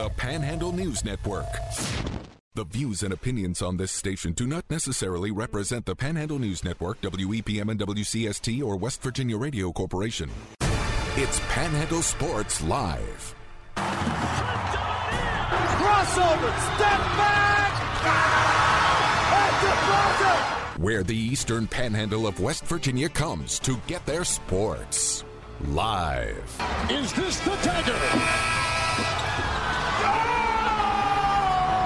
the Panhandle News Network. The views and opinions on this station do not necessarily represent the Panhandle News Network, WEPM and WCST, or West Virginia Radio Corporation. It's Panhandle Sports Live. Crossover, step back! Ah! Where the eastern panhandle of West Virginia comes to get their sports. Live. Is this the dagger?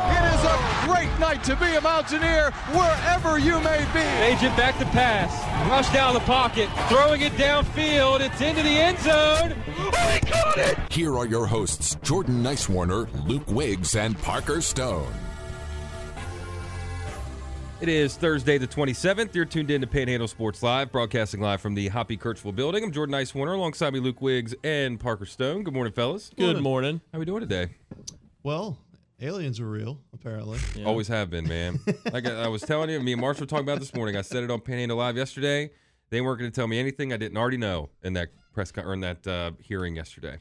It is a great night to be a Mountaineer, wherever you may be. Agent back to pass. Rush down the pocket. Throwing it downfield. It's into the end zone. Oh, he caught it! Here are your hosts, Jordan Nicewarner, Luke Wiggs, and Parker Stone. It is Thursday the 27th. You're tuned in to Panhandle Sports Live, broadcasting live from the Hoppy Kercheval building. I'm Jordan Nicewarner, alongside me Luke Wiggs and Parker Stone. Good morning, fellas. Good morning. How we doing today? Well, aliens are real, apparently. Yeah. Always have been, man. Like I was telling you, me and Marshall talking about this morning. I said it on Panhandle Live yesterday. They weren't going to tell me anything I didn't already know in that press or in that hearing yesterday.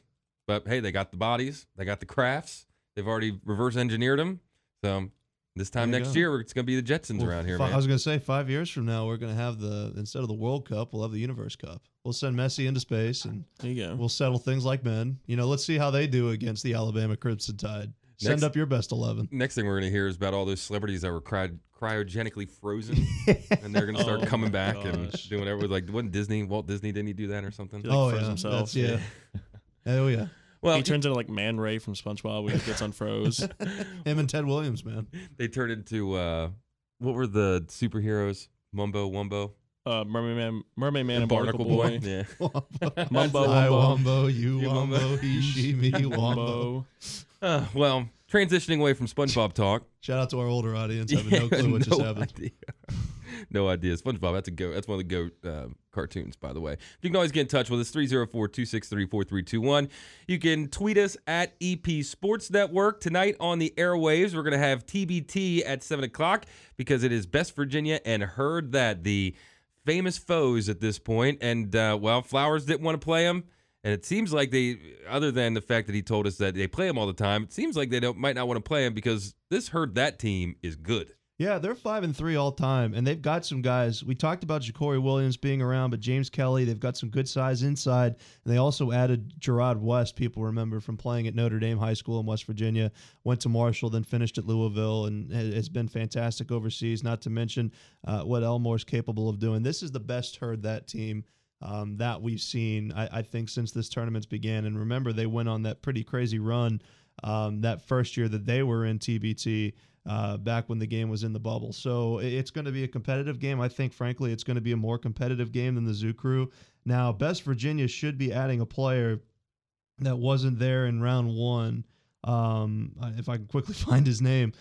But hey, they got the bodies, they got the crafts, they've already reverse engineered them. So. This time next year, it's going to be the Jetsons around here, man. I was going to say, 5 years from now, we're going to have instead of the World Cup, we'll have the Universe Cup. We'll send Messi into space, and we'll settle things like men. You know, let's see how they do against the Alabama Crimson Tide. Send up your best 11. Next thing we're going to hear is about all those celebrities that were cryogenically frozen, and they're going to start coming back and doing whatever. Like, wasn't Walt Disney, didn't he do that or something? Like, froze himself. Oh, yeah. Well, he turns into like Man Ray from SpongeBob when he gets unfroze. Him and Ted Williams, man. They turned into what were the superheroes? Mumbo Wumbo, Mermaid Man, and Barnacle Boy. Yeah, Mumbo Wumbo, you Wumbo, he, she, me Wumbo. Well, transitioning away from SpongeBob talk. Shout out to our older audience. I have no clue what just happened. No idea. SpongeBob, that's a goat. That's one of the goat cartoons, by the way. You can always get in touch with us, 304-263-4321. You can tweet us at EP Sports Network. Tonight on the airwaves, we're going to have TBT at 7 o'clock because it is Best Virginia and Herd That, the famous foes at this point. And, well, Flowers didn't want to play them. And it seems like they, other than the fact that he told us that they play them all the time, it seems like they might not want to play them because this Herd That team is good. Yeah, they're 5-3 all time, and they've got some guys. We talked about Ja'Cory Williams being around, but James Kelly, they've got some good size inside, and they also added Gerard West, people remember from playing at Notre Dame High School in West Virginia, went to Marshall, then finished at Louisville, and has been fantastic overseas, not to mention what Elmore's capable of doing. This is the best Herd That team that we've seen, I think, since this tournament's began. And remember, they went on that pretty crazy run that first year that they were in TBT, back when the game was in the bubble. So it's going to be a competitive game. I think, frankly, it's going to be a more competitive game than the Zoo Crew. Now, Best Virginia should be adding a player that wasn't there in round one. If I can quickly find his name,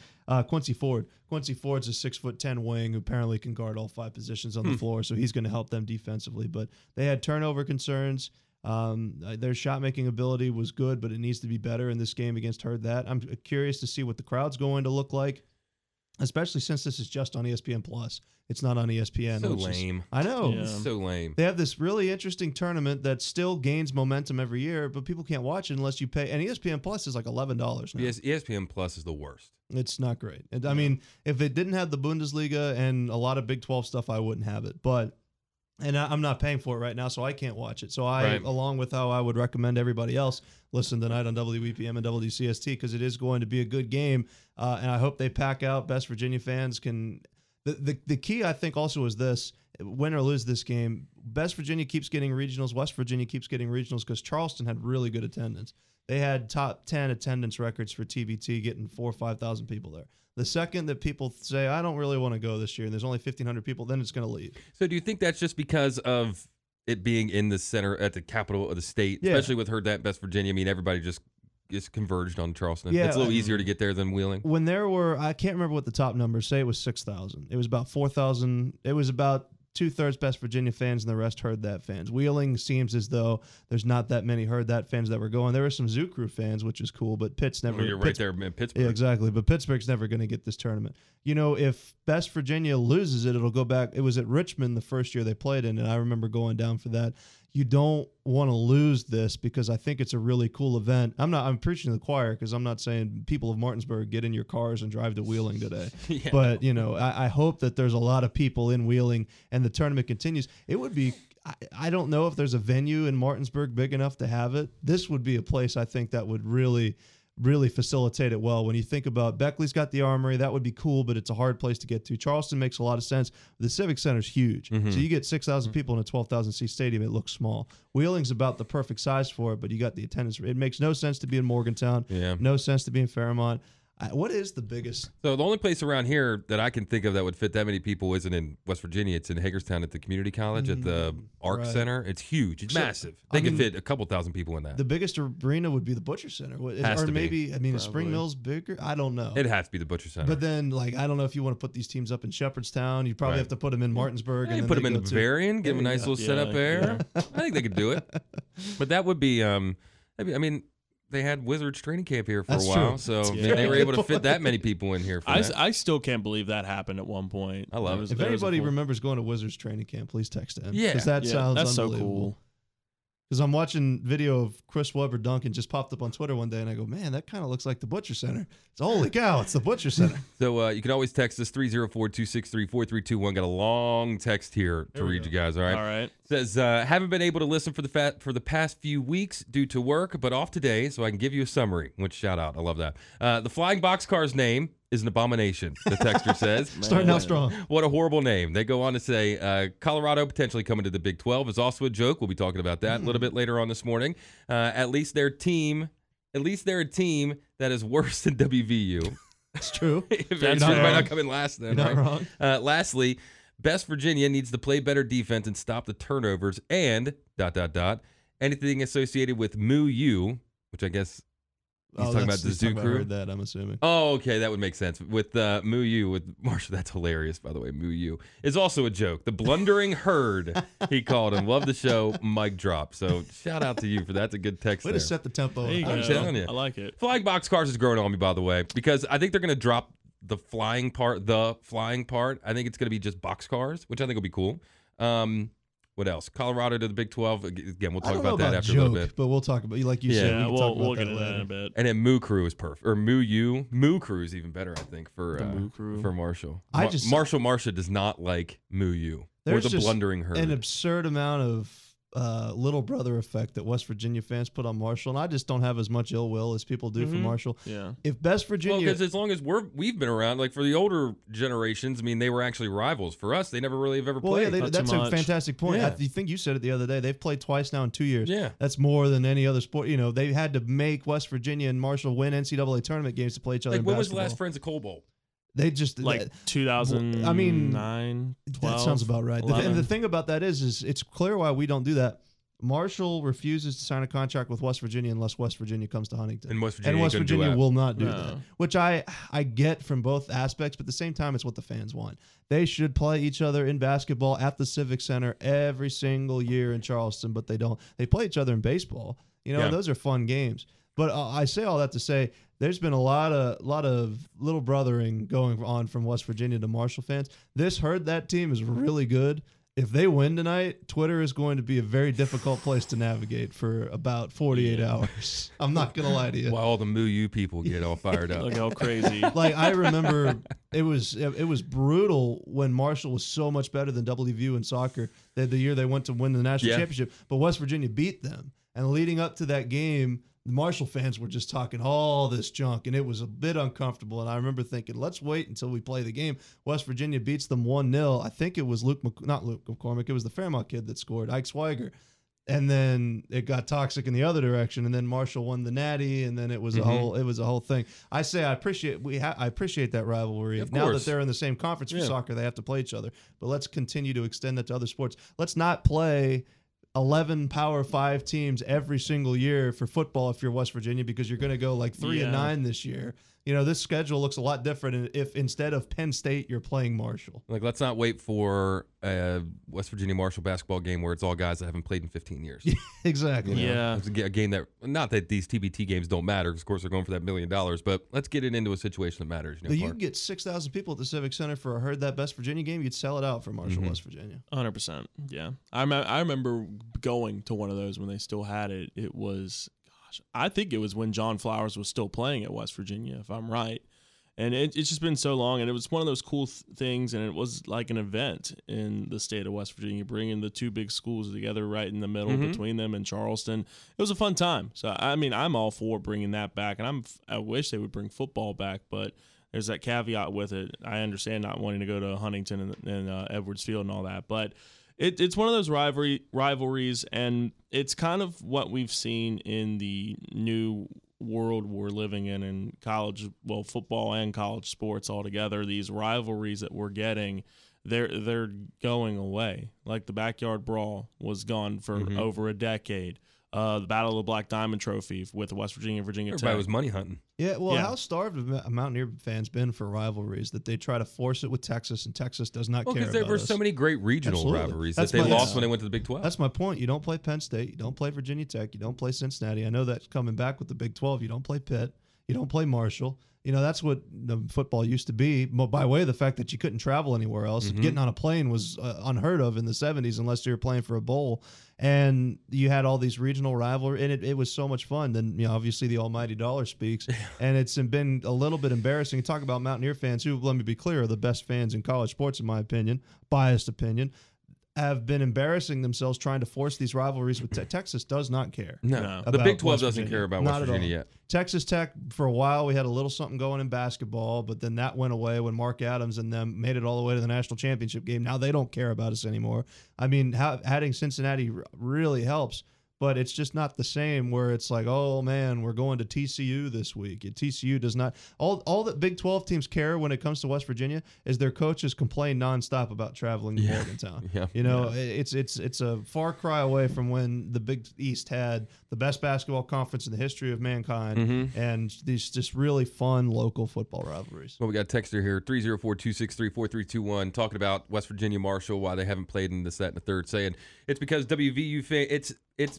Quincy Ford. Quincy Ford's a 6'10" wing who apparently can guard all five positions on the floor, so he's going to help them defensively. But they had turnover concerns. Their shot-making ability was good, but it needs to be better in this game against Herd That. I'm curious to see what the crowd's going to look like, especially since this is just on ESPN Plus. It's not on ESPN. So lame. I know. Yeah. So lame. They have this really interesting tournament that still gains momentum every year, but people can't watch it unless you pay. And ESPN Plus is like $11 now. Yes, ESPN Plus is the worst. It's not great. I mean, if it didn't have the Bundesliga and a lot of Big 12 stuff, I wouldn't have it, but... And I'm not paying for it right now, so I can't watch it. So along with how I would recommend everybody else, listen tonight on WEPM and WCST because it is going to be a good game. And I hope they pack out. Best Virginia fans can – the key, I think, also is this. Win or lose this game, Best Virginia keeps getting regionals. West Virginia keeps getting regionals because Charleston had really good attendance. They had top 10 attendance records for TBT, getting 4,000 or 5,000 people there. The second that people say, I don't really want to go this year, and there's only 1,500 people, then it's going to leave. So do you think that's just because of it being in the center at the capital of the state, especially with Herd That, Best Virginia? I mean, everybody just is converged on Charleston. Yeah, it's a little easier to get there than Wheeling. When there were, I can't remember what the top numbers say, it was 6,000. It was about 4,000. It was about two-thirds Best Virginia fans and the rest Herd That fans. Wheeling seems as though there's not that many Herd That fans that were going. There were some Zoo Crew fans, which is cool, but Pitt's never... You're right there in Pittsburgh. Yeah, exactly, but Pittsburgh's never going to get this tournament. You know, if Best Virginia loses it, it'll go back. It was at Richmond the first year they played in, and I remember going down for that. you don't want to lose this because I think it's a really cool event. I'm preaching to the choir because I'm not saying people of Martinsburg get in your cars and drive to Wheeling today. Yeah. But, you know, I hope that there's a lot of people in Wheeling and the tournament continues. It would be, I don't know if there's a venue in Martinsburg big enough to have it. This would be a place I think that would really facilitate it well. When you think about Beckley's got the Armory, that would be cool, but it's a hard place to get to. Charleston makes a lot of sense. The Civic Center's huge. Mm-hmm. So you get 6,000 people in a 12,000-seat stadium, it looks small. Wheeling's about the perfect size for it, but you got the attendance. It makes no sense to be in Morgantown, no sense to be in Fairmont. What is the biggest? So the only place around here that I can think of that would fit that many people isn't in West Virginia. It's in Hagerstown at the community college at the ARC Center. It's huge. It's massive. They can fit a couple thousand people in that. The biggest arena would be the Butcher Center. Is Spring Mill's bigger? I don't know. It has to be the Butcher Center. But then, I don't know if you want to put these teams up in Shepherdstown. You probably have to put them in Martinsburg. Yeah, and you put them in Bavarian, give them a nice little setup there. Yeah. I think they could do it. But that would be, they had Wizards training camp here for a while, so they were able to fit that many people in here. I still can't believe that happened at one point. I love it. If anybody remembers going to Wizards training camp, please text him. Yeah, because that sounds unbelievable. So cool. Because I'm watching video of Chris Webber Duncan just popped up on Twitter one day, and I go, man, that kind of looks like the Butcher Center. Holy cow, it's the Butcher Center. So you can always text us 304-263-4321. Got a long text here to read you guys. All right. It says haven't been able to listen for the past few weeks due to work, but off today, so I can give you a summary. Which shout out, I love that. The Flying Boxcar's name is an abomination, the texter says. Starting out strong. What a horrible name. They go on to say, Colorado potentially coming to the Big 12 is also a joke. We'll be talking about that a little bit later on this morning. At least they're a team that is worse than WVU. It's true. Might not come in last then, right? Not wrong. Lastly, Best Virginia needs to play better defense and stop the turnovers and . Anything associated with Moo U, which I guess... He's talking about the Zoo Crew. I heard that, I'm assuming. Oh, okay, that would make sense. With Moo You, with Marshall, that's hilarious, by the way. Moo You is also a joke. The Blundering Herd, he called him. Love the show, mic drop. So shout out to you for that. That's a good text. Way to set the tempo. I'm telling you. I like it. Flying Boxcars is growing on me, by the way, because I think they're going to drop the flying part. I think it's going to be just boxcars, which I think will be cool. What else? Colorado to the Big 12. Again, we'll talk about that after a little bit. But we'll talk about, like you said, we'll get into that in a bit. And then Moo Crew is perfect. Or Moo U. Moo Crew is even better, I think, for Marshall. Marsha does not like Moo U. There's the Blundering Herd. An absurd amount of little brother effect that West Virginia fans put on Marshall. And I just don't have as much ill will as people do for Marshall. Yeah. If Best Virginia. Well, because as long as we've been around, for the older generations, they were actually rivals. For us, they never really have ever played. Well, yeah, that's a fantastic point. Yeah. I think you said it the other day. They've played twice now in 2 years. Yeah. That's more than any other sport. You know, they had to make West Virginia and Marshall win NCAA tournament games to play each other. When was the last Friends of Coal Bowl? They just 2009, 12, that sounds about right. And the thing about that is it's clear why we don't do that. Marshall refuses to sign a contract with West Virginia unless West Virginia comes to Huntington. And West Virginia will not do that, which I get from both aspects, but at the same time, it's what the fans want. They should play each other in basketball at the Civic Center every single year in Charleston, but they don't. They play each other in baseball. Those are fun games. But I say all that to say there's been a lot of little brothering going on from West Virginia to Marshall fans. This Herd That team is really good. If they win tonight, Twitter is going to be a very difficult place to navigate for about 48 hours. I'm not going to lie to you. While all the Moo U people get all fired up. Look how crazy. I remember it was brutal when Marshall was so much better than WVU in soccer the year they went to win the national championship, but West Virginia beat them. And leading up to that game, the Marshall fans were just talking all this junk, and it was a bit uncomfortable. And I remember thinking, let's wait until we play the game. West Virginia beats them 1-0. I think it was not Luke McCormick. It was the Fairmont kid that scored, Ike Swiger. And then it got toxic in the other direction, and then Marshall won the Natty, and then it was a whole thing. I say I appreciate that rivalry. Of now course. That they're in the same conference for soccer, they have to play each other. But let's continue to extend that to other sports. Let's not play 11 Power 5 teams every single year for football if you're West Virginia, because you're going to go 3-9 this year. This schedule looks a lot different if instead of Penn State, you're playing Marshall. Let's not wait for West Virginia Marshall basketball game where it's all guys that haven't played in 15 years. Exactly. You know? Yeah. It's a game that, not that these TBT games don't matter, because of course they're going for that $1 million, but let's get it into a situation that matters. You know, you can get 6,000 people at the Civic Center for a Herd That Best Virginia game. You'd sell it out for Marshall, West Virginia. 100%. Yeah. I remember going to one of those when they still had it. It was, gosh, I think it was when John Flowers was still playing at West Virginia, if I'm right. And it's just been so long, and it was one of those cool things, and it was like an event in the state of West Virginia, bringing the two big schools together right in the middle between them and Charleston. It was a fun time. So, I mean, I'm all for bringing that back, and I wish they would bring football back, but there's that caveat with it. I understand not wanting to go to Huntington and Edwards Field and all that, but it's one of those rivalries, and it's kind of what we've seen in the new world we're living in college, well, football and college sports altogether. These rivalries that we're getting, they're going away. Like the backyard brawl was gone for over a decade. The Battle of the Black Diamond Trophy with West Virginia and Virginia Tech. Everybody was money hunting. Yeah, well, how starved have Mountaineer fans been for rivalries that they try to force it with Texas, and Texas does not care about us. Because there were so many great regional rivalries that they lost when they went to the Big 12. That's my point. You don't play Penn State. You don't play Virginia Tech. You don't play Cincinnati. I know that's coming back with the Big 12. You don't play Pitt. You don't play Marshall. You know, that's what the football used to be, by way of the fact that you couldn't travel anywhere else. Getting on a plane was unheard of in the 70s unless you were playing for a bowl. And you had all these regional rivalries, and it was so much fun. Then, you know, obviously the almighty dollar speaks, and it's been a little bit embarrassing. You talk about Mountaineer fans, who, let me be clear, are the best fans in college sports, in my opinion, biased opinion, have been embarrassing themselves trying to force these rivalries with Texas does not care. No. The Big 12 doesn't care about West Virginia yet. Texas Tech, for a while, we had a little something going in basketball, but then that went away when Mark Adams and them made it all the way to the national championship game. Now they don't care about us anymore. I mean, adding Cincinnati really helps, but it's just not the same where it's like, oh, man, we're going to TCU this week. TCU does not – all that Big 12 teams care when it comes to West Virginia is their coaches complain nonstop about traveling to Morgantown. Yeah. You know, it's a far cry away from when the Big East had the best basketball conference in the history of mankind and these just really fun local football rivalries. Well, we got a texter here, 304-263-4321, talking about West Virginia Marshall, why they haven't played in this, that, and the third, saying it's because WVU fan – it's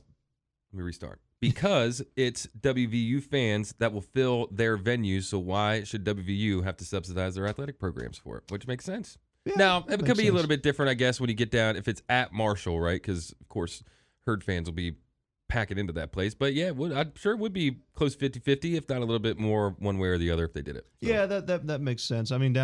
let me restart. Because it's WVU fans that will fill their venues, so why should WVU have to subsidize their athletic programs for it? Which makes sense. Yeah, now, it could be a little bit different, I guess, when you get down, if it's at Marshall, right? Because, of course, Herd fans will be packing into that place. But, yeah, I'm sure it would be close 50-50, if not a little bit more one way or the other if they did it. So. Yeah, that makes sense. I mean,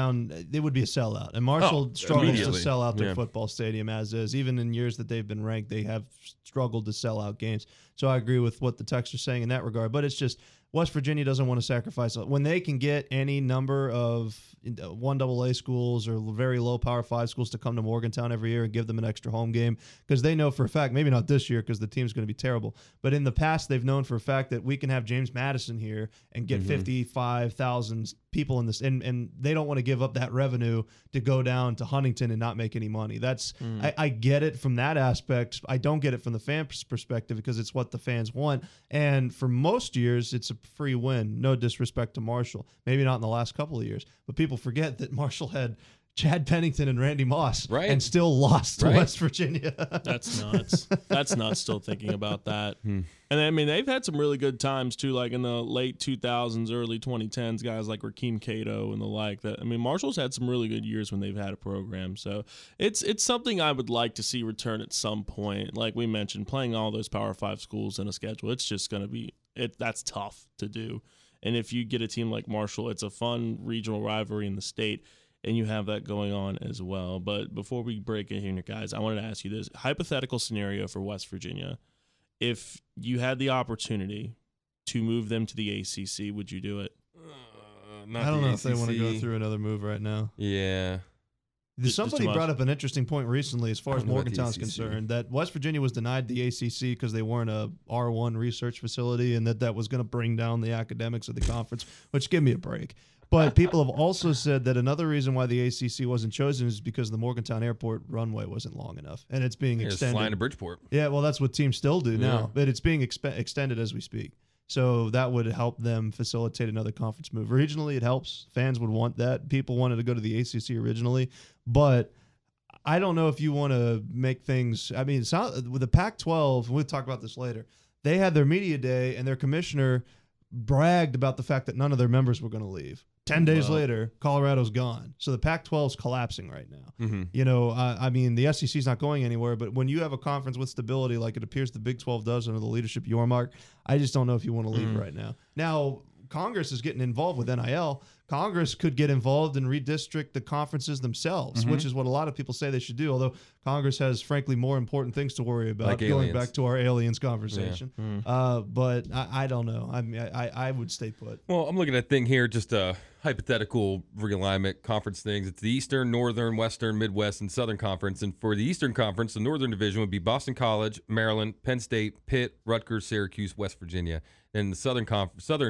it would be a sellout. And Marshall struggles to sell out their football stadium as is. Even in years that they've been ranked, they have struggled to sell out games. So I agree with what the text is saying in that regard. But it's just West Virginia doesn't want to sacrifice. When they can get any number of 1AA schools or very low Power 5 schools to come to Morgantown every year and give them an extra home game, because they know for a fact, maybe not this year because the team's going to be terrible, but in the past they've known for a fact that we can have James Madison here and get 55,000 people in this, and they don't want to give up that revenue to go down to Huntington and not make any money. That's I get it from that aspect. I don't get it from the fans' perspective, because it's what the fans want. And for most years, it's a free win. No disrespect to Marshall. Maybe not in the last couple of years, but people forget that Marshall had Chad Pennington and Randy Moss and still lost to West Virginia. That's nuts. That's nuts, still thinking about that. And, I mean, they've had some really good times, too, like in the late 2000s, early 2010s, guys like Rakeem Cato and the like. That, I mean, Marshall's had some really good years when they've had a program. So it's something I would like to see return at some point. Like we mentioned, playing all those Power 5 schools in a schedule, it's just going to be that's tough to do. And if you get a team like Marshall, it's a fun regional rivalry in the state, and you have that going on as well. But before we break in here, guys, I wanted to ask you this. Hypothetical scenario for West Virginia. If you had the opportunity to move them to the ACC, would you do it? I don't know if they want to go through another move right now. Yeah. Somebody brought up an interesting point recently as far as Morgantown is concerned, that West Virginia was denied the ACC because they weren't a R1 research facility, and that was going to bring down the academics of the conference, which, give me a break. But people have also said that another reason why the ACC wasn't chosen is because the Morgantown Airport runway wasn't long enough, and it's being extended. It's flying to Bridgeport. Yeah, well, that's what teams still do now, but it's being extended as we speak. So that would help them facilitate another conference move. Regionally, it helps. Fans would want that. People wanted to go to the ACC originally, but I don't know if you want to make things. I mean, with the Pac-12, we'll talk about this later. They had their media day, and their commissioner bragged about the fact that none of their members were going to leave. 10 days later, Colorado's gone. So the Pac-12 is collapsing right now. Mm-hmm. You know, I mean, the SEC's not going anywhere, but when you have a conference with stability like it appears the Big 12 does under the leadership of Yormark, I just don't know if you want to leave right now. Now, Congress is getting involved with NIL. Congress could get involved and redistrict the conferences themselves, which is what a lot of people say they should do, although Congress has, frankly, more important things to worry about, like going back to our aliens conversation. Yeah. But I don't know. I mean, I would stay put. Well, I'm looking at a thing here, just a hypothetical realignment conference things. It's the Eastern, Northern, Western, Midwest, and Southern Conference. And for the Eastern Conference, the Northern Division would be Boston College, Maryland, Penn State, Pitt, Rutgers, Syracuse, West Virginia. And the Southern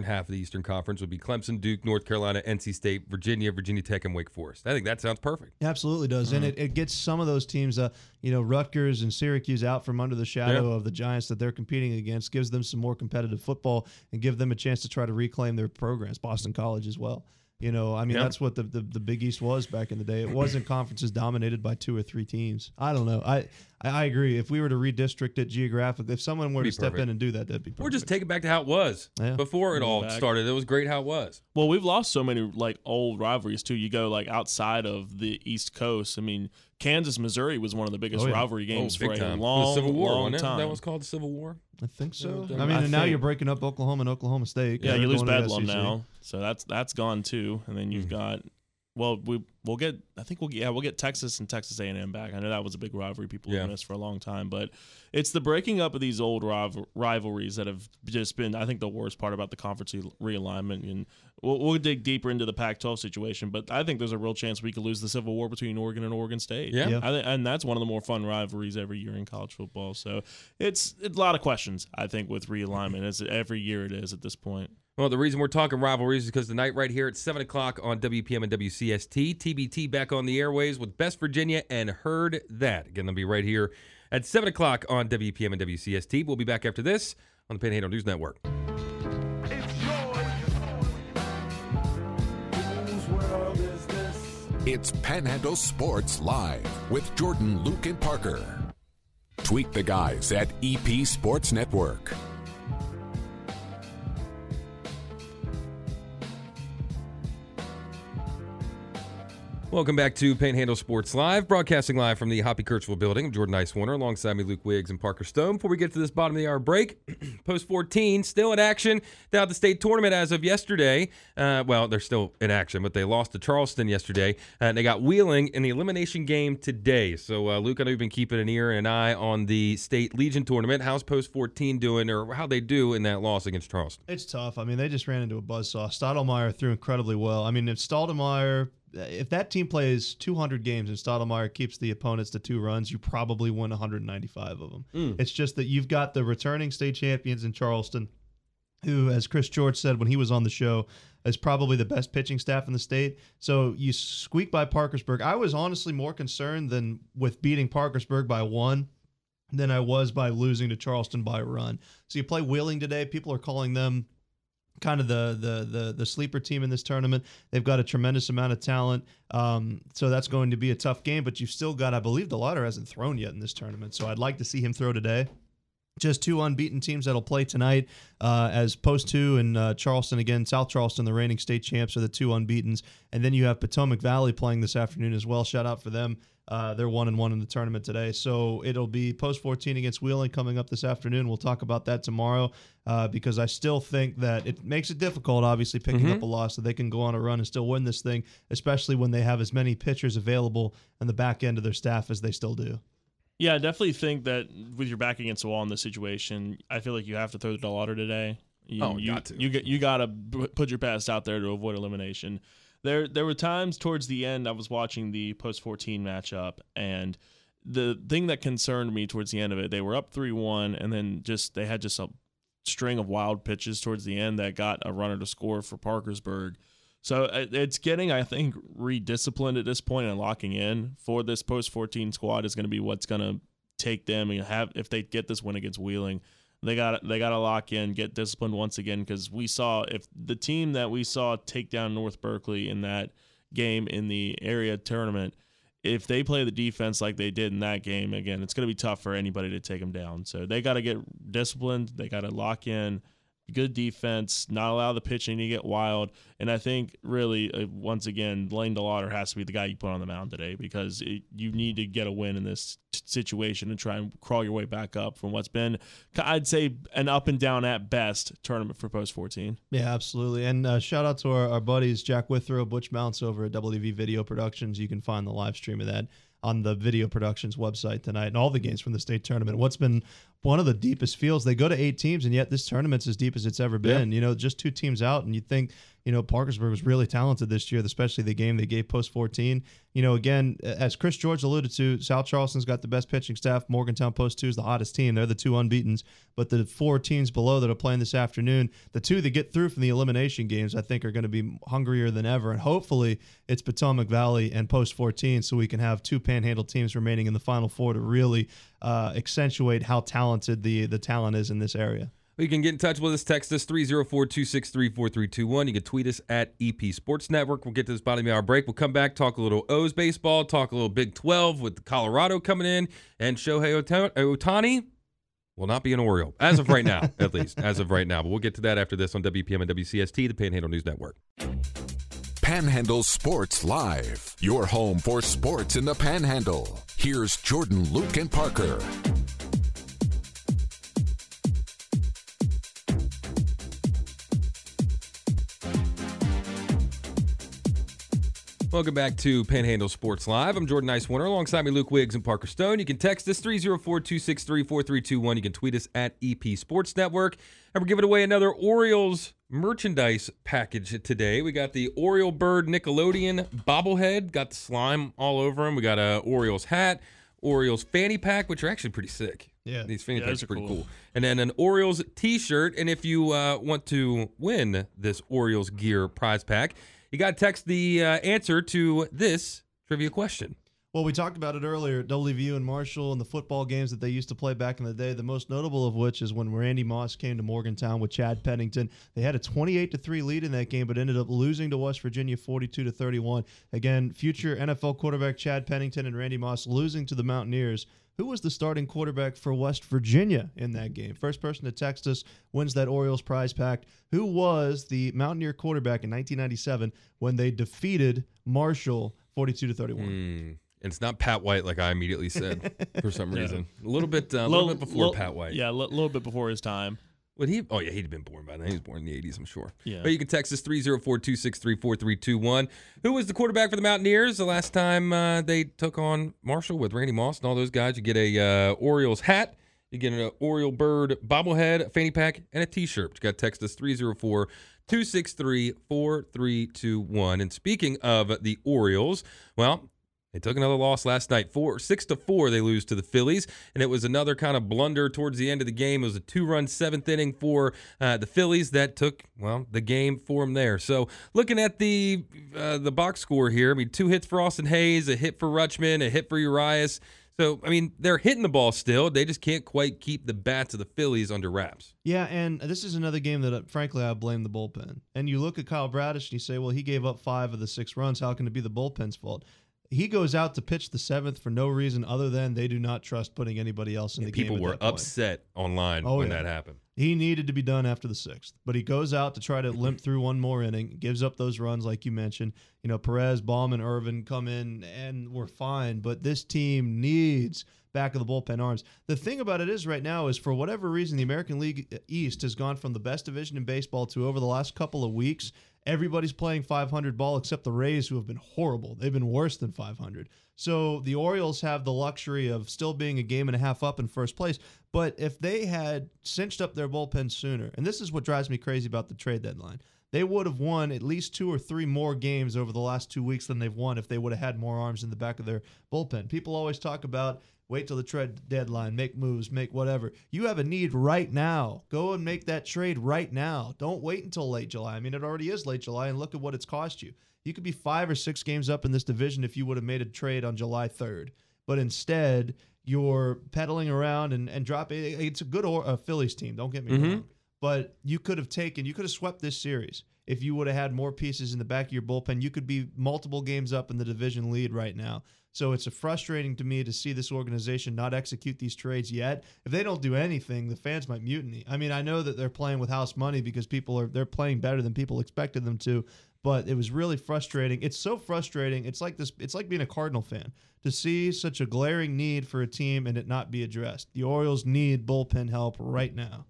half of the Eastern Conference would be Clemson, Duke, North Carolina, NC State, Virginia, Virginia Tech, and Wake Forest. I think that sounds perfect. It absolutely does. And it gets some of those teams, you know, Rutgers and Syracuse out from under the shadow of the Giants that they're competing against, gives them some more competitive football and give them a chance to try to reclaim their programs. Boston College as well. You know, I mean, that's what the Big East was back in the day. It wasn't conferences dominated by two or three teams. I don't know. I agree. If we were to redistrict it geographically, if someone were to step in and do that, that'd be perfect. Or just take it back to how it was before it all started. It was great how it was. Well, we've lost so many, like, old rivalries, too. You go, like, outside of the East Coast. I mean, Kansas-Missouri was one of the biggest rivalry games for a long time. That was called the Civil War? I think so. I mean, and now you're breaking up Oklahoma and Oklahoma State. Yeah, you lose Bedlam now. So that's gone, too. And then you've got – well, we'll get – I think we'll get Texas and Texas A&M back. I know that was a big rivalry people have missed for a long time. But it's the breaking up of these old rivalries that have just been, I think, the worst part about the conference realignment. And we'll dig deeper into the Pac-12 situation, but I think there's a real chance we could lose the Civil War between Oregon and Oregon State. Yeah. And that's one of the more fun rivalries every year in college football. So it's a lot of questions, I think, with realignment. It's every year it is at this point. Well, the reason we're talking rivalries is because tonight right here at 7 o'clock on WPM and WCST, TBT back on the airways with Best Virginia and Herd That. Again, they'll be right here at 7 o'clock on WPM and WCST. We'll be back after this on the Panhandle News Network. It's Panhandle Sports Live with Jordan, Luke, and Parker. Tweet the guys at EP Sports Network. Welcome back to Panhandle Sports Live, broadcasting live from the Hoppy Kercheval building. I'm Jordan Nicewarner, alongside me, Luke Wiggs and Parker Stone. Before we get to this bottom of the hour break, Post 14 still in action down the state tournament as of yesterday. Well, they're still in action, but they lost to Charleston yesterday, and they got Wheeling in the elimination game today. So, Luke, I know you've been keeping an ear and eye on the state Legion tournament. How's Post 14 doing, or how they do in that loss against Charleston? It's tough. I mean, they just ran into a buzzsaw. Stottlemyre threw incredibly well. I mean, if Stottlemyre... If that team plays 200 games and Stottlemyre keeps the opponents to 2 runs, you probably win 195 of them. It's just that you've got the returning state champions in Charleston, who, as Chris George said when he was on the show, is probably the best pitching staff in the state. So you squeak by Parkersburg. I was honestly more concerned than with beating Parkersburg by 1 than I was by losing to Charleston by a run. So you play Wheeling today. People are calling them kind of the sleeper team in this tournament. They've got a tremendous amount of talent, so that's going to be a tough game. But you've still got, I believe, DeLauder hasn't thrown yet in this tournament, so I'd like to see him throw today. Just 2 unbeaten teams that'll play tonight as Post 2 and Charleston again. South Charleston, the reigning state champs, are the 2 unbeatens. And then you have Potomac Valley playing this afternoon as well. Shout out for them. They're 1-1 in the tournament today. So it'll be Post 14 against Wheeling coming up this afternoon. We'll talk about that tomorrow because I still think that it makes it difficult, obviously, picking up a loss, that they can go on a run and still win this thing, especially when they have as many pitchers available in the back end of their staff as they still do. Yeah, I definitely think that with your back against the wall in this situation, I feel like you have to throw the DeLauder today. You got to put your best out there to avoid elimination. There were times towards the end I was watching the Post 14 matchup, and the thing that concerned me towards the end of it, they were up 3-1, and then they had just a string of wild pitches towards the end that got a runner to score for Parkersburg. So it's getting, I think, redisciplined at this point, and locking in for this Post 14 squad is going to be what's going to take them and have, if they get this win against Wheeling, they got to lock in, get disciplined once again, because we saw, if the team that we saw take down North Berkeley in that game in the area tournament if they play the defense like they did in that game, again, it's going to be tough for anybody to take them down. So they got to get disciplined. They got to lock in good defense, not allow the pitching to get wild. And I think really, once again, Lane DeLauder has to be the guy you put on the mound today, because you need to get a win in this situation and try and crawl your way back up from what's been, I'd say, an up and down at best tournament for Post 14. Yeah, absolutely. And shout out to our buddies, Jack Withrow, Butch Mounts over at WV Video Productions. You can find the live stream of that on the Video Productions website tonight, and all the games from the state tournament. What's been one of the deepest fields. They go to 8 teams, and yet this tournament's as deep as it's ever been. Yeah. You know, just 2 teams out, and you think, you know, Parkersburg was really talented this year, especially the game they gave Post 14. You know, again, as Chris George alluded to, South Charleston's got the best pitching staff. Morgantown Post 2 is the hottest team. They're the 2 unbeatens. But the 4 teams below that are playing this afternoon, the 2 that get through from the elimination games, I think, are going to be hungrier than ever. And hopefully it's Potomac Valley and Post 14, so we can have 2 Panhandle teams remaining in the Final Four to really accentuate how talented the talent is in this area. You can get in touch with us. Text us 304-263-4321. You can tweet us at EP Sports Network. We'll get to this bottom of the hour break. We'll come back, talk a little O's baseball, talk a little Big 12 with Colorado coming in, and Shohei Ohtani will not be an Oriole, as of right now, at least, as of right now. But we'll get to that after this on WPM and WCST, the Panhandle News Network. Panhandle Sports Live, your home for sports in the Panhandle. Here's Jordan, Luke, and Parker. Welcome back to Panhandle Sports Live. I'm Jordan Nicewarner. Alongside me, Luke Wiggs and Parker Stone. You can text us 304-263-4321. You can tweet us at EP Sports Network. And we're giving away another Orioles merchandise package today. We got the Oriole Bird Nickelodeon bobblehead. Got the slime all over him. We got a Orioles hat, Orioles fanny pack, which are actually pretty sick. Yeah, these fanny packs are pretty cool. And then an Orioles T-shirt. And if you want to win this Orioles gear prize pack, you got to text the answer to this trivia question. Well, we talked about it earlier, WVU and Marshall and the football games that they used to play back in the day, the most notable of which is when Randy Moss came to Morgantown with Chad Pennington. They had a 28-3 lead in that game, but ended up losing to West Virginia 42-31. Again, future NFL quarterback Chad Pennington and Randy Moss losing to the Mountaineers. Who was the starting quarterback for West Virginia in that game? First person to text us wins that Orioles prize pack. Who was the Mountaineer quarterback in 1997 when they defeated Marshall 42-31? And it's not Pat White, like I immediately said, for some reason. A little bit before Pat White. Yeah, a little bit before his time. Would he? Oh, yeah, he'd have been born by then. He was born in the 80s, I'm sure. Yeah. But you can text us 304-263-4321. Who was the quarterback for the Mountaineers the last time they took on Marshall with Randy Moss and all those guys? You get a Orioles hat, you get an Oriole Bird bobblehead, a fanny pack, and a T-shirt. You got to text us 304-263-4321. And speaking of the Orioles, well, they took another loss last night. 6-4 they lose to the Phillies, and it was another kind of blunder towards the end of the game. It was a 2-run 7th inning for the Phillies that took, well, the game for them there. So looking at the box score here, I mean, 2 hits for Austin Hayes, a hit for Rutschman, a hit for Urias. So, I mean, they're hitting the ball still. They just can't quite keep the bats of the Phillies under wraps. Yeah, and this is another game that, frankly, I blame the bullpen. And you look at Kyle Bradish and you say, well, he gave up 5 of the 6 runs. How can it be the bullpen's fault? He goes out to pitch the 7th for no reason other than they do not trust putting anybody else in the game. People were upset online when that happened. He needed to be done after the 6th, but he goes out to try to limp through one more inning, gives up those runs like you mentioned. You know, Perez, Baum, and Irvin come in and we're fine, but this team needs back of the bullpen arms. The thing about it is right now is for whatever reason, the American League East has gone from the best division in baseball to over the last couple of weeks, everybody's playing 500 ball except the Rays, who have been horrible. They've been worse than 500. So the Orioles have the luxury of still being a game and a half up in first place. But if they had cinched up their bullpen sooner, and this is what drives me crazy about the trade deadline, they would have won at least 2 or 3 more games over the last 2 weeks than they've won if they would have had more arms in the back of their bullpen. People always talk about wait till the trade deadline, make moves, make whatever. You have a need right now. Go and make that trade right now. Don't wait until late July. I mean, it already is late July, and look at what it's cost you. You could be 5 or 6 games up in this division if you would have made a trade on July 3rd. But instead, you're peddling around and dropping. It's a good Phillies team, don't get me wrong. But you could have swept this series. if you would have had more pieces in the back of your bullpen, you could be multiple games up in the division lead right now. So it's frustrating to me to see this organization not execute these trades yet. If they don't do anything, the fans might mutiny. I mean, I know that they're playing with house money because they're playing better than people expected them to, but it was really frustrating. It's so frustrating. It's like being a Cardinal fan to see such a glaring need for a team and it not be addressed. The Orioles need bullpen help right now.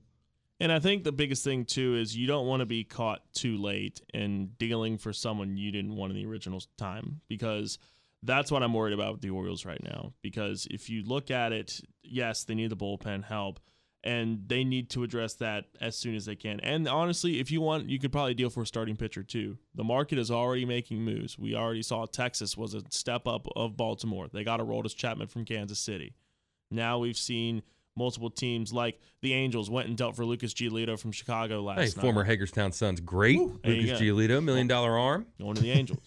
And I think the biggest thing, too, is you don't want to be caught too late in dealing for someone you didn't want in the original time, because that's what I'm worried about with the Orioles right now. Because if you look at it, yes, they need the bullpen help, and they need to address that as soon as they can. And honestly, if you want, you could probably deal for a starting pitcher, too. The market is already making moves. We already saw Texas was a step up of Baltimore. They got Aroldis Chapman from Kansas City. Now we've seen multiple teams like the Angels went and dealt for Lucas Giolito from Chicago last night. Former Hagerstown Suns great. Woo, Lucas Giolito, $1 million arm. Going to the Angels.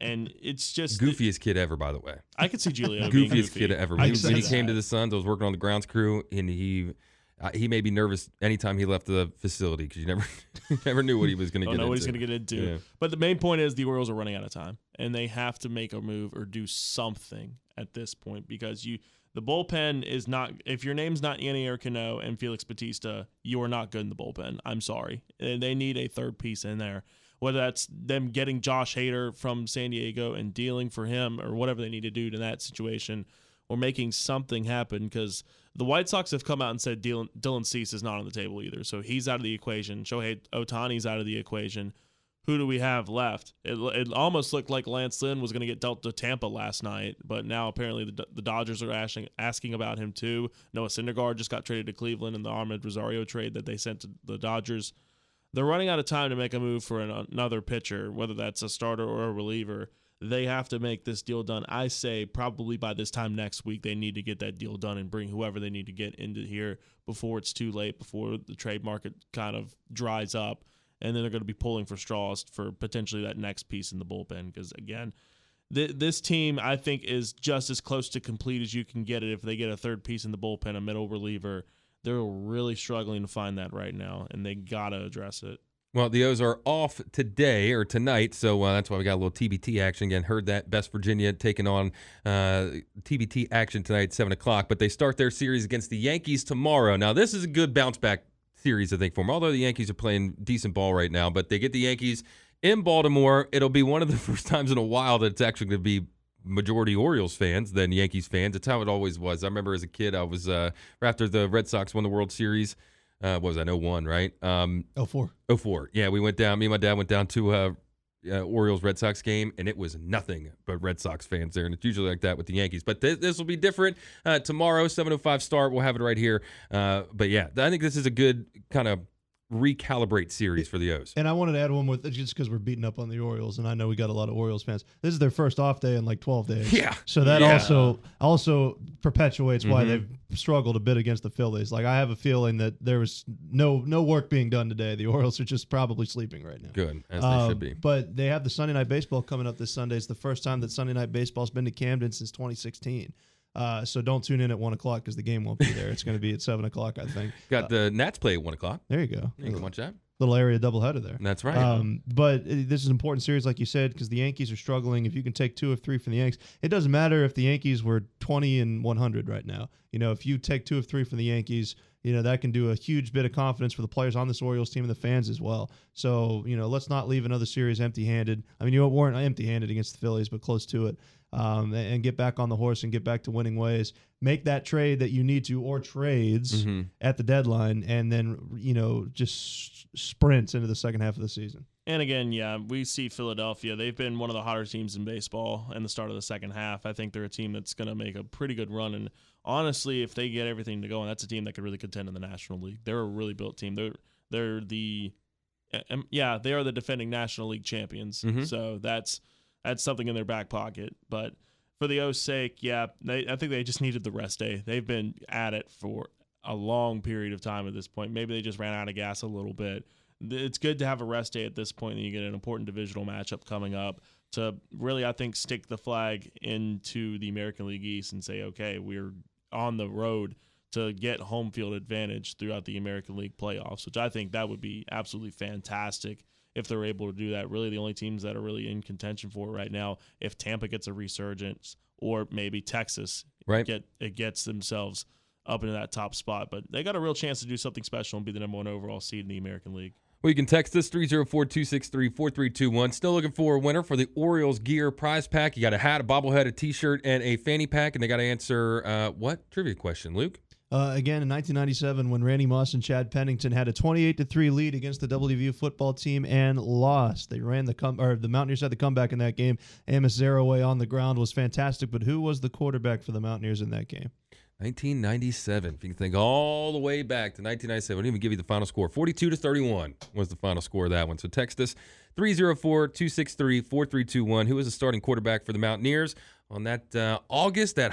And it's just goofiest kid ever, by the way. I could see Giolito being goofy. Goofiest kid ever. When he came to the Suns, I was working on the grounds crew, and he made me nervous anytime he left the facility because you never knew what he was going to get into. Don't know what he's going to get into. Yeah. But the main point is the Orioles are running out of time, and they have to make a move or do something at this point because the bullpen is not – if your name's not Yandy Arcano and Felix Bautista, you are not good in the bullpen. I'm sorry. They need a third piece in there, whether that's them getting Josh Hader from San Diego and dealing for him or whatever they need to do to that situation or making something happen, because the White Sox have come out and said Dylan Cease is not on the table either. So he's out of the equation. Shohei Ohtani's out of the equation. Who do we have left? It almost looked like Lance Lynn was going to get dealt to Tampa last night, but now apparently the Dodgers are asking about him too. Noah Syndergaard just got traded to Cleveland in the Ahmed Rosario trade that they sent to the Dodgers. They're running out of time to make a move for another pitcher, whether that's a starter or a reliever. They have to make this deal done. I say probably by this time next week they need to get that deal done and bring whoever they need to get into here before it's too late, before the trade market kind of dries up. And then they're going to be pulling for straws for potentially that next piece in the bullpen. Because, again, this team, I think, is just as close to complete as you can get it if they get a third piece in the bullpen, a middle reliever. They're really struggling to find that right now, and they got to address it. Well, the O's are off today or tonight, so that's why we got a little TBT action again. Heard that Best Virginia taking on TBT action tonight at 7 o'clock. But they start their series against the Yankees tomorrow. Now, this is a good bounce-back series, I think, for them. Although the Yankees are playing decent ball right now, but they get the Yankees in Baltimore. It'll be one of the first times in a while that it's actually going to be majority Orioles fans than Yankees fans. It's how it always was. I remember as a kid, I was after the Red Sox won the World Series. What was that? 01, right? 04. Yeah, we went down. Me and my dad went down to Orioles Red Sox game, and it was nothing but Red Sox fans there, and it's usually like that with the Yankees, but this will be different tomorrow. 7:05 start, we'll have it right here, but yeah, I think this is a good kind of recalibrate series for the O's. And I wanted to add one more just because we're beating up on the Orioles, and I know we got a lot of Orioles fans. This is their first off day in like 12 days. Yeah. So that also perpetuates why they've struggled a bit against the Phillies. Like, I have a feeling that there was no work being done today. The Orioles are just probably sleeping right now. Good, as they should be. But they have the Sunday Night Baseball coming up this Sunday. It's the first time that Sunday Night Baseball's been to Camden since 2016. So don't tune in at 1 o'clock because the game won't be there. It's going to be at 7 o'clock, I think. Got the Nats play at 1 o'clock. There you go. You can watch that. Little area doubleheader there. That's right. But this is an important series, like you said, because the Yankees are struggling. If you can take 2 of 3 from the Yanks, it doesn't matter if the Yankees were 20-100 right now. You know, if you take 2 of 3 from the Yankees, you know, that can do a huge bit of confidence for the players on this Orioles team and the fans as well. So, you know, let's not leave another series empty-handed. I mean, you weren't empty-handed against the Phillies, but close to it. And get back on the horse and get back to winning ways. Make that trade that you need to, or trades at the deadline, and then, you know, just sprint into the second half of the season. And again, yeah, we see Philadelphia. They've been one of the hotter teams in baseball in the start of the second half. I think they're a team that's going to make a pretty good run. And honestly, if they get everything to go, and that's a team that could really contend in the National League. They're a really built team. They are the defending National League champions. So that's something in their back pocket. But for the O's sake, yeah, I think they just needed the rest day. They've been at it for a long period of time at this point. Maybe they just ran out of gas a little bit. It's good to have a rest day at this point, and you get an important divisional matchup coming up to really, I think, stick the flag into the American League East and say, okay, we're on the road to get home field advantage throughout the American League playoffs, which I think that would be absolutely fantastic if they're able to do that. Really the only teams that are really in contention for it right now, if Tampa gets a resurgence or maybe Texas, right, it gets themselves up into that top spot. But they got a real chance to do something special and be the number one overall seed in the American League. Well, you can text us 304-263-4321. Still looking for a winner for the Orioles gear prize pack. You got a hat, a bobblehead, a T-shirt, and a fanny pack, and they got to answer what trivia question, Luke? Again, in 1997, when Randy Moss and Chad Pennington had a 28-3 lead against the WVU football team and lost, they ran the Mountaineers had the comeback in that game. Amos Zaraway on the ground was fantastic, but who was the quarterback for the Mountaineers in that game? 1997. If you can think all the way back to 1997, I didn't even give you the final score. 42-31 was the final score of that one. So text us 304-263-4321. Who was the starting quarterback for the Mountaineers on that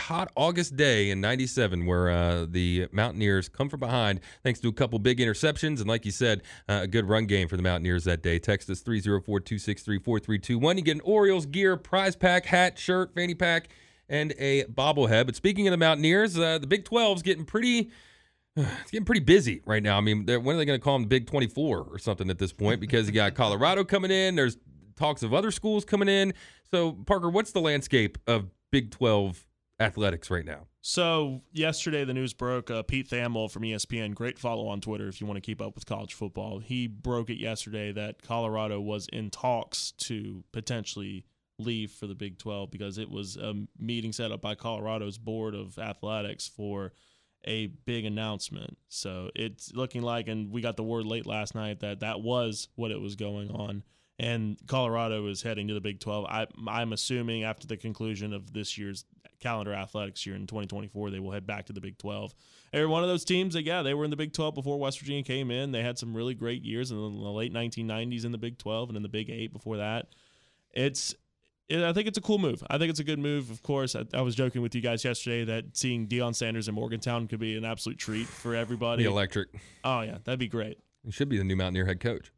hot August day in 97, where the Mountaineers come from behind thanks to a couple big interceptions and, like you said, a good run game for the Mountaineers that day. Text us 304-263-4321. You get an Orioles gear prize pack, hat, shirt, fanny pack, and a bobblehead. But speaking of the Mountaineers, the Big 12's getting pretty busy right now. I mean, when are they going to call them the Big 24 or something at this point? Because you got Colorado coming in. There's talks of other schools coming in. So, Parker, what's the landscape of Big 12 athletics right now? So, yesterday the news broke. Pete Thamel from ESPN, great follow on Twitter if you want to keep up with college football. He broke it yesterday that Colorado was in talks to potentially leave for the Big 12 because it was a meeting set up by Colorado's Board of Athletics for a big announcement. So it's looking like, and we got the word late last night that was what it was going on. And Colorado is heading to the Big 12. I'm assuming after the conclusion of this year's calendar athletics year in 2024, they will head back to the Big 12. Every one of those teams that, they were in the Big 12 before West Virginia came in. They had some really great years in the late 1990s in the Big 12 and in the Big 8 before that. I think it's a cool move. I think it's a good move. Of course, I was joking with you guys yesterday that seeing Deion Sanders in Morgantown could be an absolute treat for everybody. Be electric. Oh, yeah. That'd be great. He should be the new Mountaineer head coach.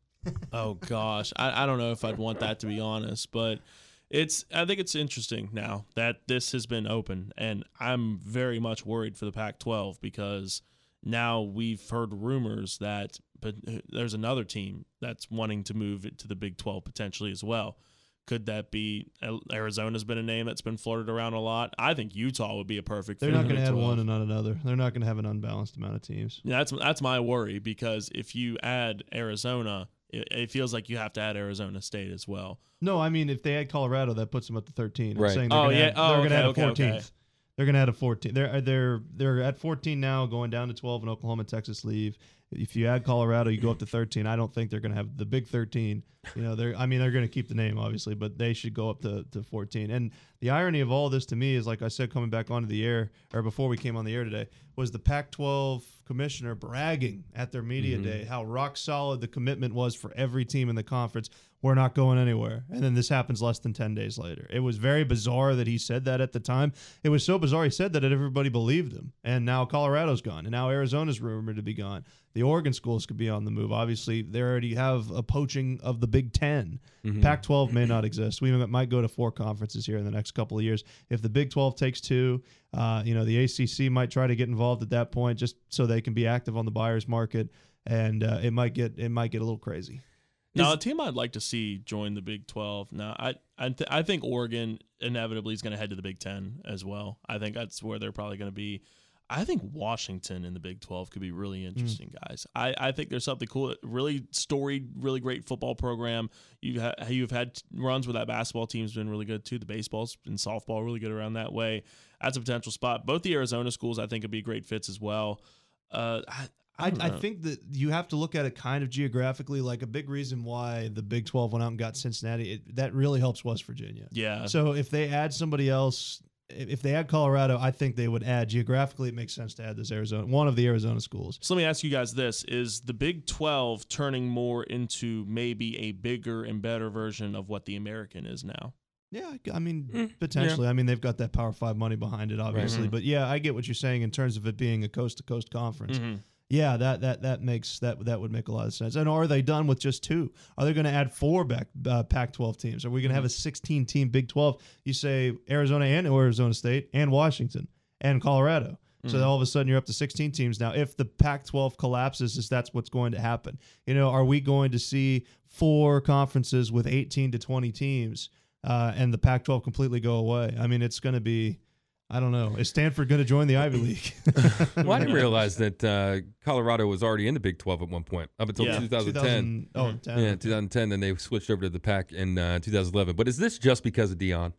Oh, gosh. I don't know if I'd want that, to be honest. But I think it's interesting now that this has been open. And I'm very much worried for the Pac-12 because now we've heard rumors that there's another team that's wanting to move it to the Big 12 potentially as well. Could that be Arizona's been a name that's been floated around a lot? I think Utah would be a perfect fit. They're not going to add one and not another. They're not going to have an unbalanced amount of teams. Yeah, that's my worry because if you add Arizona, it feels like you have to add Arizona State as well. No, I mean if they add Colorado, that puts them up to 13. Right. I'm saying they're going to add a 14. They're at 14 now, going down to 12, and Oklahoma and Texas leave. If you add Colorado, you go up to 13. I don't think they're going to have the Big 13. They're going to keep the name, obviously, but they should go up to 14. And the irony of all this to me is, like I said, coming back onto the air, or before we came on the air today, was the Pac-12 commissioner bragging at their media day how rock solid the commitment was for every team in the conference. We're not going anywhere. And then this happens less than 10 days later. It was very bizarre that he said that at the time. It was so bizarre he said that everybody believed him. And now Colorado's gone. And now Arizona's rumored to be gone. The Oregon schools could be on the move. Obviously, they already have a poaching of the Big Ten. Pac-12 may not exist. We might go to four conferences here in the next couple of years. If the Big 12 takes two, the ACC might try to get involved at that point just so they can be active on the buyer's market, and it might get a little crazy. Now, a team I'd like to see join the Big 12. Now, I think Oregon inevitably is going to head to the Big 10 as well. I think that's where they're probably going to be. I think Washington in the Big 12 could be really interesting, guys. I think there's something cool. Really storied, really great football program. You've had runs where that basketball team's been really good, too. The baseball's and softball really good around that way. That's a potential spot. Both the Arizona schools, I think, would be great fits as well. I think that you have to look at it kind of geographically. Like a big reason why the Big 12 went out and got Cincinnati, that really helps West Virginia. Yeah. So if they add somebody else... If they add Colorado, I think they would add. Geographically, it makes sense to add this Arizona, one of the Arizona schools. So let me ask you guys this. Is the Big 12 turning more into maybe a bigger and better version of what the American is now? Yeah, I mean, potentially. Yeah. I mean, they've got that Power 5 money behind it, obviously. Right. But, yeah, I get what you're saying in terms of it being a coast-to-coast conference. Mm-hmm. Yeah, that would make a lot of sense. And are they done with just two? Are they going to add four back Pac-12 teams? Are we going to have a 16-team Big 12? You say Arizona and Arizona State and Washington and Colorado. So then all of a sudden you're up to 16 teams now. If the Pac-12 collapses, is that's what's going to happen? You know, are we going to see four conferences with 18 to 20 teams and the Pac-12 completely go away? I mean, it's going to be, I don't know. Is Stanford going to join the Ivy League? Well, I didn't realize that Colorado was already in the Big 12 at one point, up until 2010. 2010. Yeah, 2010. Then they switched over to the Pac in 2011. But is this just because of Deion?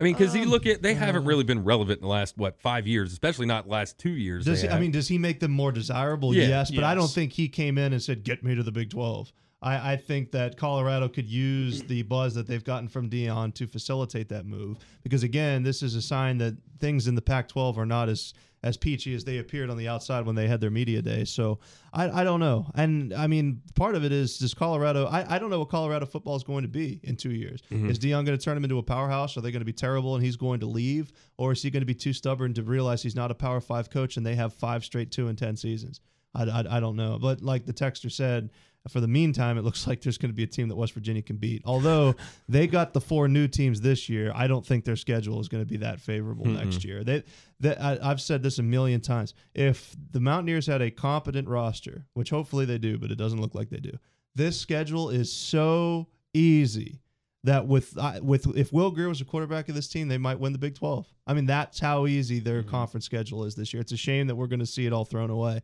I mean, because you look at, they haven't really been relevant in the last, 5 years, especially not last 2 years. Does he make them more desirable? Yeah. Yes, but I don't think he came in and said, get me to the Big 12. I think that Colorado could use the buzz that they've gotten from Deion to facilitate that move. Because, again, this is a sign that things in the Pac-12 are not as peachy as they appeared on the outside when they had their media day. So I don't know. And, I mean, part of it is just Colorado. I don't know what Colorado football is going to be in 2 years. Mm-hmm. Is Deion going to turn them into a powerhouse? Are they going to be terrible and he's going to leave? Or is he going to be too stubborn to realize he's not a Power 5 coach and they have 5 straight 2- and 10 seasons? I don't know. But like the texter said, for the meantime, it looks like there's going to be a team that West Virginia can beat. Although they got the 4 new teams this year, I don't think their schedule is going to be that favorable next year. I've said this a million times. If the Mountaineers had a competent roster, which hopefully they do, but it doesn't look like they do, this schedule is so easy that if Will Greer was a quarterback of this team, they might win the Big 12. I mean, that's how easy their conference schedule is this year. It's a shame that we're going to see it all thrown away.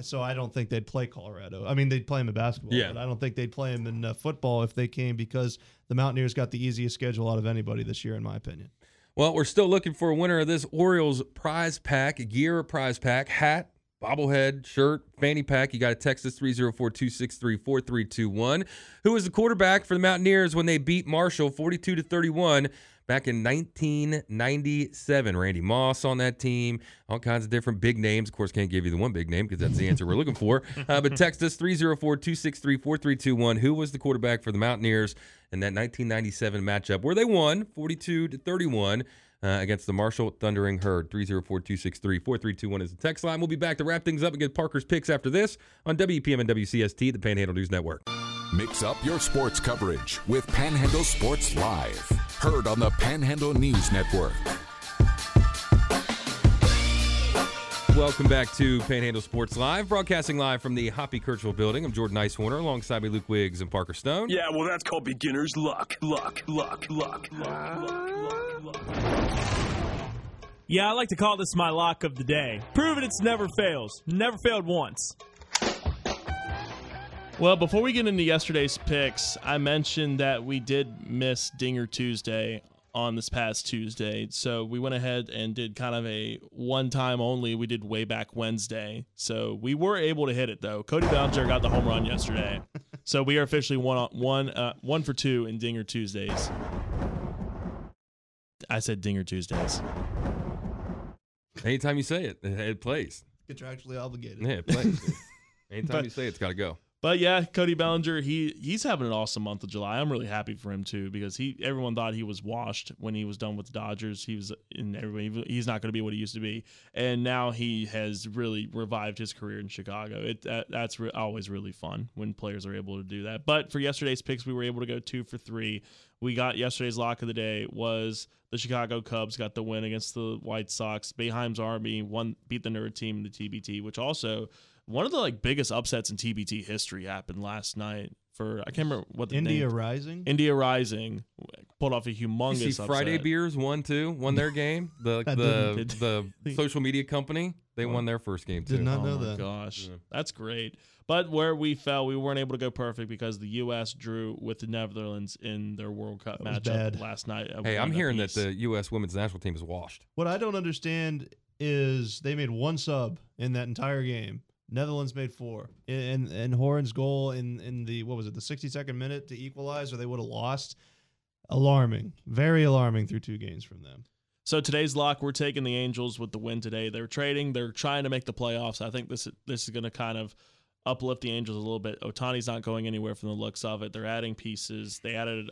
So I don't think they'd play Colorado. I mean, they'd play him in basketball, but I don't think they'd play him in football if they came, because the Mountaineers got the easiest schedule out of anybody this year, in my opinion. Well, we're still looking for a winner of this Orioles prize pack, gear prize pack, hat, bobblehead, shirt, fanny pack. You got to text us 304-263-4321. Who was the quarterback for the Mountaineers when they beat Marshall 42-31 back in 1997? Randy Moss on that team, all kinds of different big names. Of course, can't give you the one big name because that's the answer we're looking for. But text us 304-263-4321. Who was the quarterback for the Mountaineers in that 1997 matchup where they won 42-31? Against the Marshall Thundering Herd. 304-263-4321 is the text line. We'll be back to wrap things up and get Parker's picks after this on WEPM and WCST, the Panhandle News Network. Mix up your sports coverage with Panhandle Sports Live. Heard on the Panhandle News Network. Welcome back to Panhandle Sports Live, broadcasting live from the Hoppy Kercheval building. I'm Jordan Nicewarner, alongside me Luke Wiggs and Parker Stone. Yeah, well, that's called beginner's luck. Luck. Yeah, I like to call this my lock of the day. Proven it's never fails. Never failed once. Well, before we get into yesterday's picks, I mentioned that we did miss Dinger Tuesday on this past Tuesday. So we went ahead and did kind of a one time only. We did way back Wednesday. So we were able to hit it though. Cody Bellinger got the home run yesterday. So we are officially one for two in Dinger Tuesdays. I said Dinger Tuesdays. Anytime you say it, it plays. Contractually obligated. Yeah, it plays. Anytime you say it, it's got to go. But yeah, Cody Bellinger, he's having an awesome month of July. I'm really happy for him too, because everyone thought he was washed when he was done with the Dodgers. He's not going to be what he used to be, and now he has really revived his career in Chicago. That's always really fun when players are able to do that. But for yesterday's picks, we were able to go 2 for 3. We got yesterday's lock of the day was the Chicago Cubs got the win against the White Sox. Boeheim's Army beat the nerd team in the TBT, which also. One of the biggest upsets in TBT history happened last night. I can't remember what the India name. India Rising pulled off a humongous upset. Friday Beers won their game. The social media company, they won their first game too. Did not know that. Gosh, yeah. That's great. But where we fell, we weren't able to go perfect because the U.S. drew with the Netherlands in their World Cup matchup last night. Hey, I'm hearing that the U.S. women's national team is washed. What I don't understand is they made one sub in that entire game. Netherlands made 4, and Horan's goal in the the 62nd minute to equalize, or they would have lost. Alarming, very alarming through 2 games from them. So today's lock, we're taking the Angels with the win today. They're trying to make the playoffs. I think this is going to kind of uplift the Angels a little bit. Otani's not going anywhere from the looks of it. They're adding pieces. They added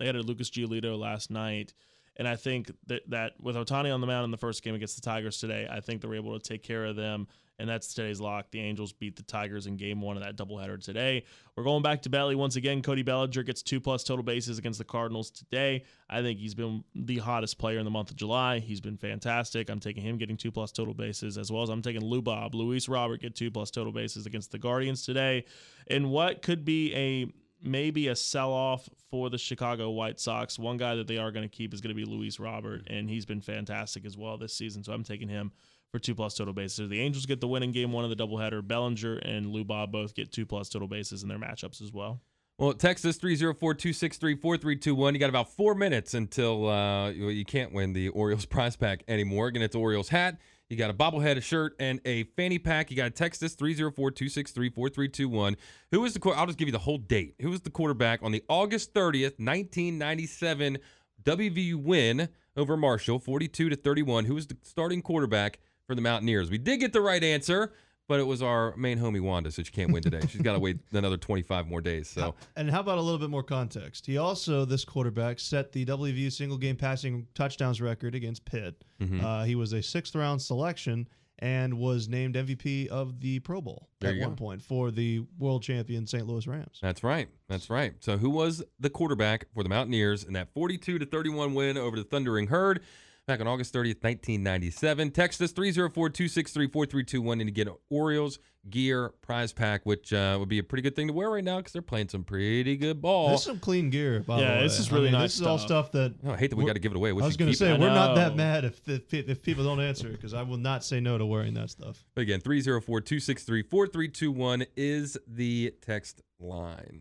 Lucas Giolito last night. And I think that with Otani on the mound in the first game against the Tigers today, I think they were able to take care of them and that's today's lock. The Angels beat the Tigers in game one of that doubleheader today. We're going back to Batley once again. Cody Bellinger gets 2+ total bases against the Cardinals today. I think he's been the hottest player in the month of July. He's been fantastic. I'm taking him getting 2+ total bases, as well as I'm taking Lou Bob, Luis Robert, get 2+ total bases against the Guardians today. And what could be maybe a sell-off for the Chicago White Sox. One guy that they are going to keep is going to be Luis Robert, and he's been fantastic as well this season, so I'm taking him for 2+ total bases. The Angels get the win in game one of the doubleheader. Bellinger and Lou Bob both get 2+ total bases in their matchups as well. Well, text us 304-263-4321. You got about 4 minutes until you can't win the Orioles prize pack anymore. Again, it's Orioles hat. You got a bobblehead, a shirt, and a fanny pack. You got to text us 304-263-4321. Who was the? I'll just give you the whole date. Who was the quarterback on the August 30th, 1997 WVU win over Marshall, 42-31? Who was the starting quarterback for the Mountaineers? We did get the right answer, but it was our main homie Wanda, so she can't win today. She's got to wait another 25 more days. So, and how about a little bit more context? He also, this quarterback, set the WVU single-game passing touchdowns record against Pitt. Mm-hmm. He was a sixth-round selection and was named MVP of the Pro Bowl at one point for the world champion St. Louis Rams. That's right. That's right. So who was the quarterback for the Mountaineers in that 42-31 win over the Thundering Herd? Back on August 30th, 1997. Text us 304-263-4321 and you get an Orioles gear prize pack, which would be a pretty good thing to wear right now because they're playing some pretty good ball. There's some clean gear, by the way. Yeah, this is really nice. This is all stuff that... Oh, I hate that we got to give it away. I was going to say, we're not that mad if people don't answer, because I will not say no to wearing that stuff. But again, 304-263-4321 is the text line.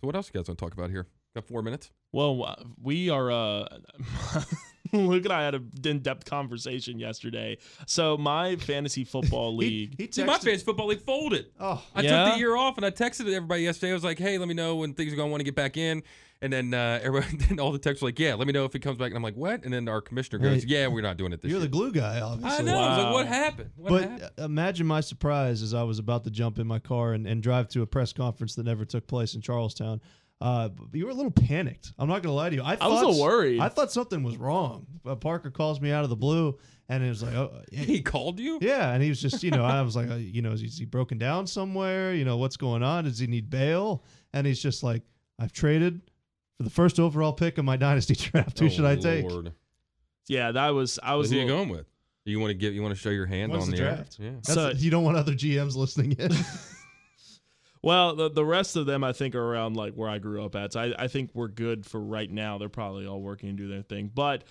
So what else you guys want to talk about here? Got 4 minutes? Well, we are... Luke and I had an in-depth conversation yesterday. So my fantasy football league, my fantasy football league folded. I took the year off, and I texted everybody yesterday. I was like, "Hey, let me know when things are going to want to get back in." And then all the texts were like, "Yeah, let me know if it comes back." And I'm like, "What?" And then our commissioner goes, "Yeah, we're not doing it this year." You're the glue guy, obviously. I know. Wow. I was like, "What happened?" Imagine my surprise as I was about to jump in my car and drive to a press conference that never took place in Charlestown. You were a little panicked. I'm not going to lie to you. I was a little worried. I thought something was wrong. Parker calls me out of the blue, and it was like... Oh, he called you? Yeah, and he was just, I was like, is he broken down somewhere? What's going on? Does he need bail? And he's just like, I've traded for the first overall pick of my dynasty draft. Who should I take? Yeah, that was... Who are you going with? You want to show your hand on the draft? Yeah. You don't want other GMs listening in. Well, the rest of them, I think, are around like where I grew up at. So I think we're good for right now. They're probably all working and do their thing. But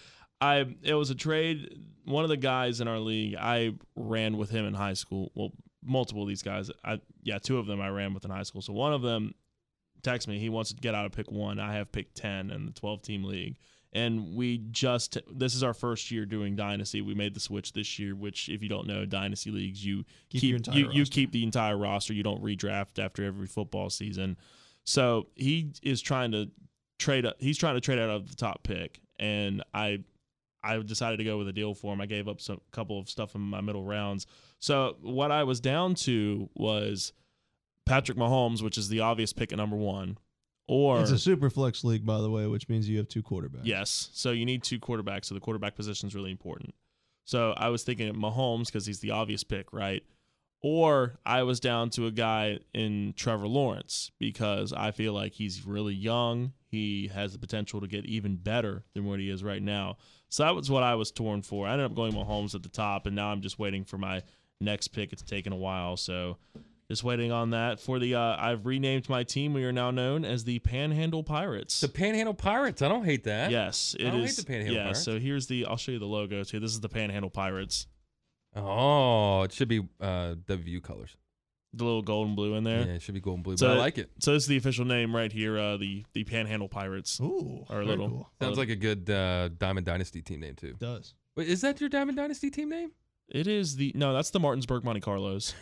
it was a trade. One of the guys in our league, I ran with him in high school. Well, multiple of these guys. Two of them I ran with in high school. So one of them texted me. He wants to get out of pick 1. I have pick 10 in the 12-team league. And this is our first year doing Dynasty. We made the switch this year, which, if you don't know, Dynasty leagues, you keep the entire roster. You don't redraft after every football season. So he is trying to trade up. He's trying to trade out of the top pick, and I decided to go with a deal for him. I gave up a couple of stuff in my middle rounds. So what I was down to was Patrick Mahomes, which is the obvious pick at number 1. Or it's a super flex league, by the way, which means you have 2 quarterbacks. Yes, so you need 2 quarterbacks, so the quarterback position is really important. So I was thinking of Mahomes because he's the obvious pick, right? Or I was down to a guy in Trevor Lawrence because I feel like he's really young. He has the potential to get even better than what he is right now. So that was what I was torn for. I ended up going Mahomes at the top, and now I'm just waiting for my next pick. It's taken a while, so... Just waiting on that for the. I've renamed my team. We are now known as the Panhandle Pirates. The Panhandle Pirates. I don't hate that. Yes, it is. I don't hate the Panhandle Pirates. So here's I'll show you the logo too. This is the Panhandle Pirates. Oh, it should be WU colors. The little gold and blue in there. Yeah, it should be gold and blue. So but I like it. So this is the official name right here. The Panhandle Pirates. Ooh, our little cool. Sounds like a good Diamond Dynasty team name too. It does. Wait, is that your Diamond Dynasty team name? It is that's the Martinsburg Monte Carlos.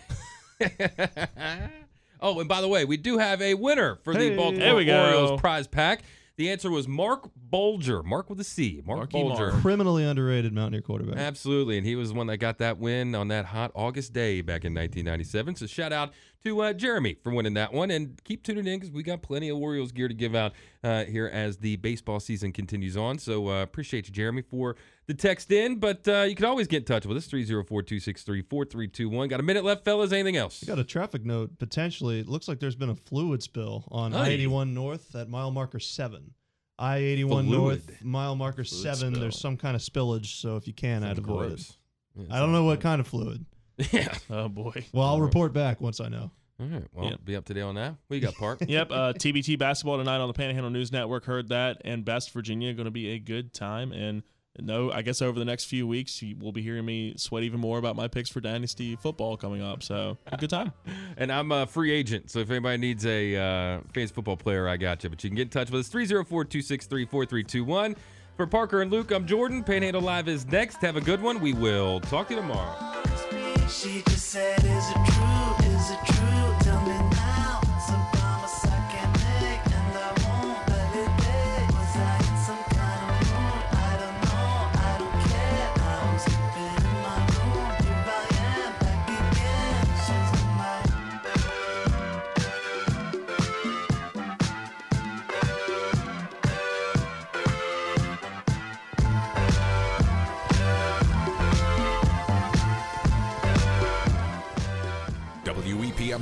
Oh, and by the way, we do have a winner for the Baltimore Orioles prize pack. The answer was Mark Bolger. Mark with a C. Mark Bolger. Criminally underrated Mountaineer quarterback. Absolutely, and he was the one that got that win on that hot August day back in 1997. So shout out to Jeremy for winning that one. And keep tuning in because we got plenty of Orioles gear to give out here as the baseball season continues on. So appreciate you, Jeremy, for the text in. But you can always get in touch with us, 304-263-4321. Got a minute left, fellas. Anything else? You got a traffic note, potentially. It looks like there's been a fluid spill on I-81 North at mile marker 7. I-81 North, mile marker 7. Spill. There's some kind of spillage, so if you can, I'd avoid it. Yeah, I don't know what kind of fluid. Yeah. Oh, boy. Well, I'll report back once I know. All right. Well, be up to date on that. What you got, Park? Yep. TBT basketball tonight on the Panhandle News Network. Heard that. And Best Virginia, going to be a good time. And, no, I guess over the next few weeks, you will be hearing me sweat even more about my picks for Dynasty football coming up. So, a good time. And I'm a free agent. So, if anybody needs a fantasy football player, I got you. But you can get in touch with us, 304-263-4321. For Parker and Luke, I'm Jordan. Panhandle Live is next. Have a good one. We will talk to you tomorrow. She just said, is it true? Is it true? Tell me now. Some promise I can't make, and I won't let it be. Was I in some kind of mood? I don't know. I don't care. I'm sleeping in my room. Here I am, back again. WEPM